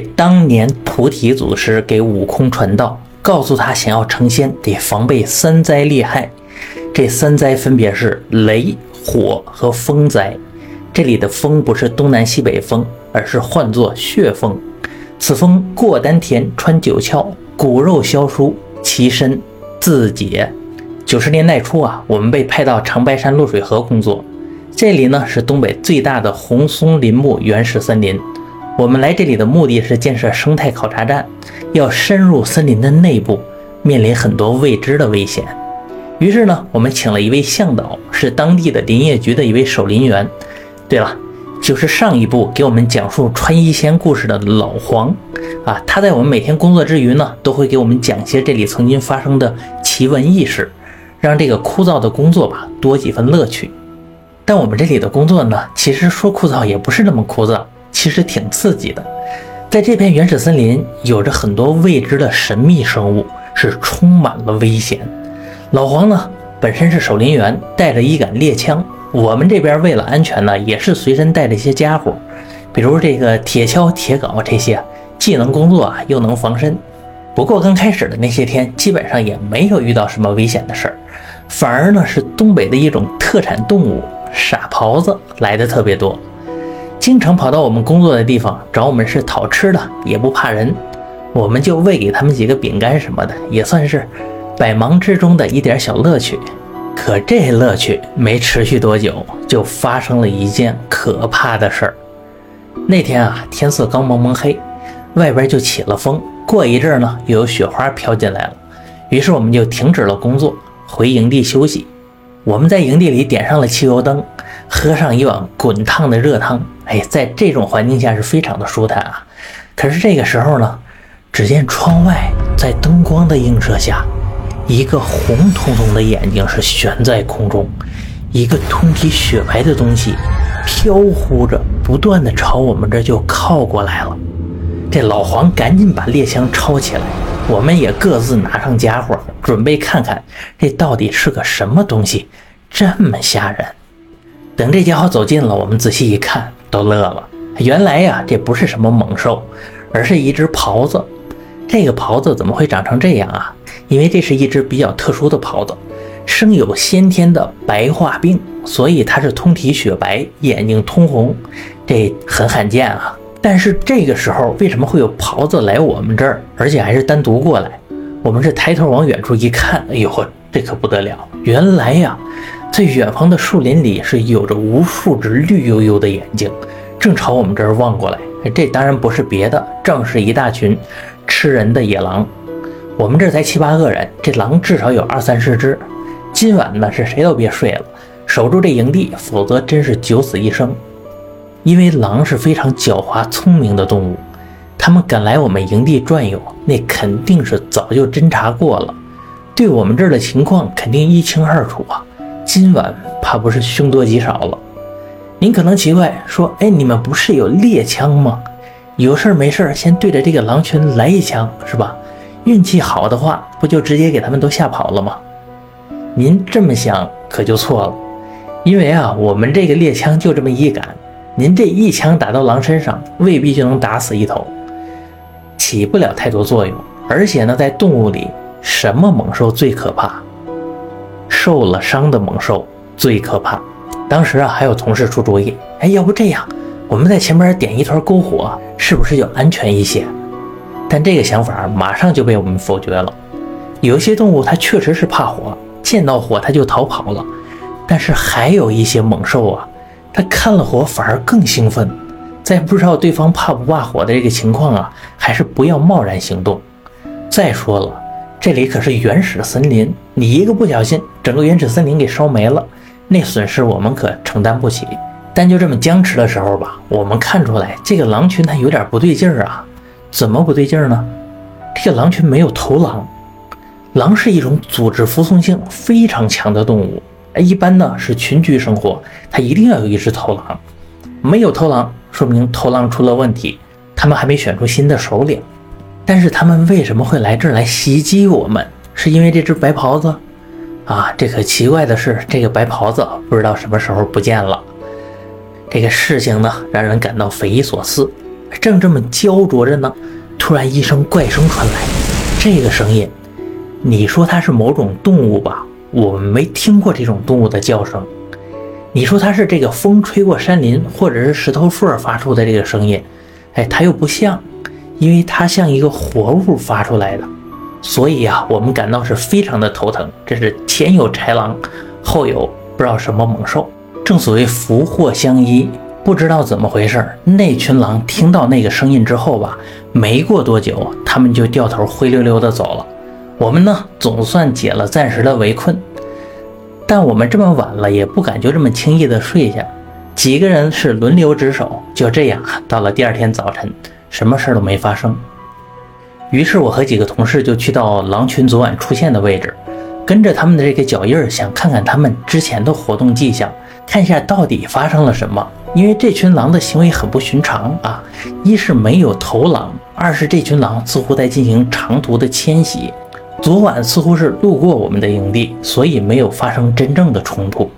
当年菩提祖师给悟空传道，告诉他想要成仙得防备三灾厉害，这三灾分别是雷、火和风灾。这里的风不是东南西北风，而是唤作血风。此风过丹田，穿九窍，骨肉消疏，其身自解。90年代初啊，我们被派到长白山落水河工作，这里呢是东北最大的红松林木原始森林。我们来这里的目的是建设生态考察站，要深入森林的内部，面临很多未知的危险。于是呢，我们请了一位向导，是当地的林业局的一位守林员。对了，就是上一部给我们讲述穿衣仙故事的老黄啊，他在我们每天工作之余呢，都会给我们讲些这里曾经发生的奇闻异事，让这个枯燥的工作吧多几分乐趣。但我们这里的工作呢，其实说枯燥也不是那么枯燥，其实挺刺激的。在这片原始森林有着很多未知的神秘生物，是充满了危险。老黄呢本身是守林员，带着一杆猎枪，我们这边为了安全呢也是随身带着一些家伙，比如这个铁锹铁镐，这些既能工作又能防身。不过刚开始的那些天基本上也没有遇到什么危险的事儿，反而呢是东北的一种特产动物傻狍子来的特别多，经常跑到我们工作的地方找我们，是讨吃的也不怕人。我们就喂给他们几个饼干什么的，也算是百忙之中的一点小乐趣。可这乐趣没持续多久，就发生了一件可怕的事儿。那天啊，天色刚蒙蒙黑，外边就起了风，过一阵呢又有雪花飘进来了。于是我们就停止了工作，回营地休息。我们在营地里点上了汽油灯，喝上一碗滚烫的热汤，在这种环境下是非常的舒坦啊。可是这个时候呢，只见窗外在灯光的映射下，一个红彤彤的眼睛是悬在空中，一个通体雪白的东西飘忽着不断的朝我们这就靠过来了。这老黄赶紧把猎枪抄起来，我们也各自拿上家伙，准备看看这到底是个什么东西，这么吓人。等这家伙走近了，我们仔细一看都乐了。原来呀，这不是什么猛兽，而是一只狍子。这个狍子怎么会长成这样啊？因为这是一只比较特殊的狍子，生有先天的白化病，所以它是通体雪白，眼睛通红，这很罕见啊。但是这个时候为什么会有狍子来我们这儿，而且还是单独过来？我们是抬头往远处一看，哎呦，这可不得了！原来呀，最远方的树林里是有着无数只绿油油的眼睛，正朝我们这儿望过来。这当然不是别的，正是一大群吃人的野狼。我们这才7、8个人，这狼至少有20、30只。今晚呢是谁都别睡了，守住这营地，否则真是九死一生。因为狼是非常狡猾聪明的动物，他们敢来我们营地转悠，那肯定是早就侦察过了，对我们这儿的情况肯定一清二楚啊。今晚怕不是凶多吉少了。您可能奇怪说，你们不是有猎枪吗？有事没事先对着这个狼群来一枪是吧？运气好的话，不就直接给他们都吓跑了吗？您这么想可就错了，因为啊，我们这个猎枪就这么一杆，您这一枪打到狼身上未必就能打死一头，起不了太多作用。而且呢，在动物里什么猛兽最可怕？受了伤的猛兽最可怕。当时啊，还有同事出主意，要不这样，我们在前面点一团篝火，是不是就安全一些？但这个想法马上就被我们否决了。有一些动物它确实是怕火，见到火它就逃跑了，但是还有一些猛兽啊，他看了火反而更兴奋，在不知道对方怕不怕火的这个情况啊，还是不要贸然行动。再说了，这里可是原始森林，你一个不小心，整个原始森林给烧没了，那损失我们可承担不起。但就这么僵持的时候吧，我们看出来这个狼群它有点不对劲儿啊。怎么不对劲儿呢？这个狼群没有头狼，狼是一种组织服从性非常强的动物，一般呢是群居生活，它一定要有一只头狼。没有头狼说明头狼出了问题，他们还没选出新的首领。但是他们为什么会来这儿来袭击我们？是因为这只白狍子啊？这可奇怪的是，这个白狍子不知道什么时候不见了。这个事情呢让人感到匪夷所思，正这么焦灼着呢，突然一声怪声传来。这个声音，你说它是某种动物吧，我们没听过这种动物的叫声。你说它是这个风吹过山林或者是石头缝发出的这个声音，哎，它又不像，因为它像一个活物发出来的。所以啊，我们感到是非常的头疼，这是前有豺狼，后有不知道什么猛兽。正所谓福祸相依，不知道怎么回事，那群狼听到那个声音之后吧，没过多久他们就掉头灰溜溜的走了。我们呢，总算解了暂时的围困，但我们这么晚了也不敢就这么轻易的睡下，几个人是轮流值守。就这样到了第二天早晨，什么事都没发生。于是我和几个同事就去到狼群昨晚出现的位置，跟着他们的这个脚印，想看看他们之前的活动迹象，看一下到底发生了什么。因为这群狼的行为很不寻常啊，一是没有头狼，二是这群狼似乎在进行长途的迁徙，昨晚似乎是路过我们的营地，所以没有发生真正的冲突。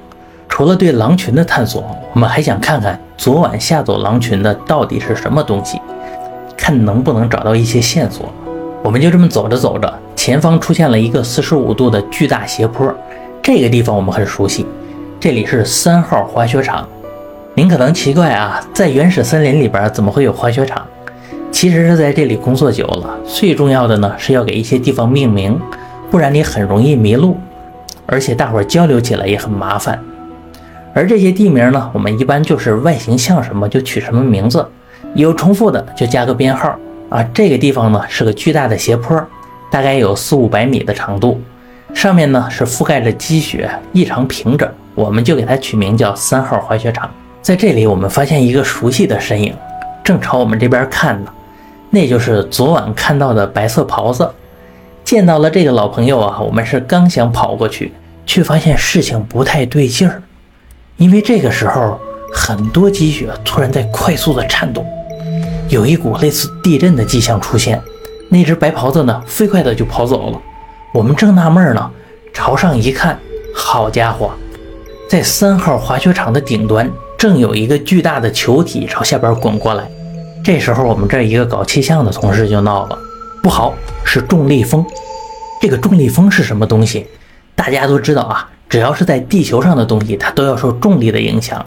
除了对狼群的探索，我们还想看看昨晚吓走狼群的到底是什么东西，看能不能找到一些线索。我们就这么走着走着，前方出现了一个45度的巨大斜坡，这个地方我们很熟悉，这里是3号滑雪场。您可能奇怪啊，在原始森林里边怎么会有滑雪场？其实是在这里工作久了，最重要的呢是要给一些地方命名，不然你很容易迷路，而且大伙交流起来也很麻烦。而这些地名呢，我们一般就是外形像什么就取什么名字，有重复的就加个编号啊。这个地方呢是个巨大的斜坡，大概有400-500米的长度，上面呢是覆盖着积雪，异常平整，我们就给它取名叫3号滑雪场。在这里我们发现一个熟悉的身影，正朝我们这边看呢，那就是昨晚看到的白色袍子。见到了这个老朋友啊，我们是刚想跑过去，却发现事情不太对劲儿，因为这个时候很多积雪突然在快速的颤动，有一股类似地震的迹象出现。那只白袍子呢飞快的就跑走了。我们正纳闷呢，朝上一看，好家伙，在3号滑雪场的顶端正有一个巨大的球体朝下边滚过来。这时候我们这一个搞气象的同事就闹了，不好，是重力风。这个重力风是什么东西？大家都知道啊，只要是在地球上的东西它都要受重力的影响，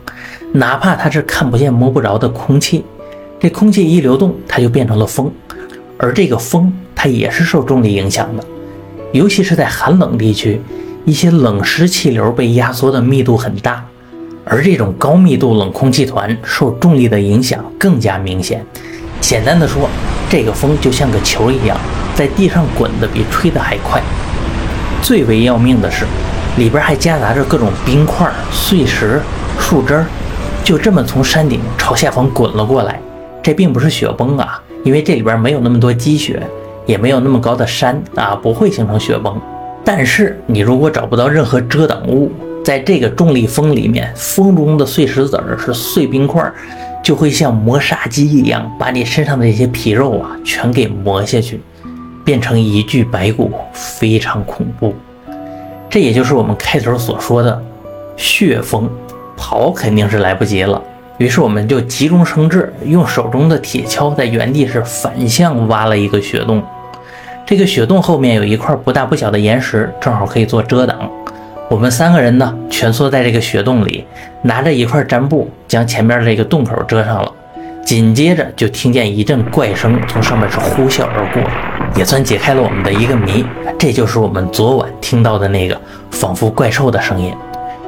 哪怕它是看不见摸不着的空气，这空气一流动它就变成了风，而这个风它也是受重力影响的。尤其是在寒冷地区，一些冷湿气流被压缩的密度很大，而这种高密度冷空气团受重力的影响更加明显。简单的说，这个风就像个球一样在地上滚得比吹得还快。最为要命的是，里边还夹杂着各种冰块、碎石、树枝，就这么从山顶朝下方滚了过来。这并不是雪崩啊，因为这里边没有那么多积雪，也没有那么高的山啊，不会形成雪崩。但是你如果找不到任何遮挡物，在这个重力风里面，风中的碎石子儿是碎冰块，就会像磨砂机一样把你身上的这些皮肉啊全给磨下去，变成一具白骨，非常恐怖。这也就是我们开头所说的血风，跑肯定是来不及了。于是我们就急中生智，用手中的铁锹在原地是反向挖了一个雪洞。这个雪洞后面有一块不大不小的岩石，正好可以做遮挡。我们3个人呢蜷缩在这个雪洞里，拿着一块毡布将前边这个洞口遮上了。紧接着就听见一阵怪声从上面是呼啸而过，也算解开了我们的一个谜。这就是我们昨晚听到的那个仿佛怪兽的声音。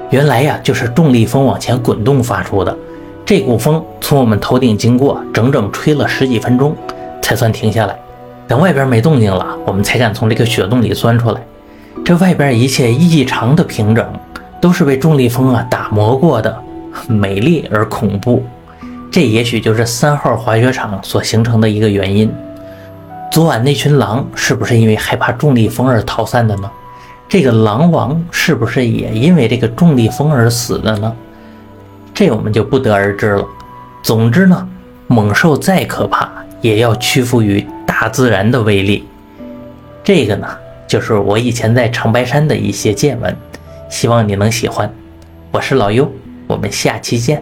原来呀，就是重力风往前滚动发出的。这股风从我们头顶经过，整整吹了10几分钟才算停下来。等外边没动静了，我们才敢从这个雪洞里钻出来。这外边一切异常的平整，都是被重力风啊打磨过的，美丽而恐怖。这也许就是3号滑雪场所形成的一个原因。昨晚那群狼是不是因为害怕重力风而逃散的呢？这个狼王是不是也因为这个重力风而死的呢？这我们就不得而知了。总之呢，猛兽再可怕，也要屈服于大自然的威力。这个呢，就是我以前在长白山的一些见闻，希望你能喜欢。我是老优，我们下期见。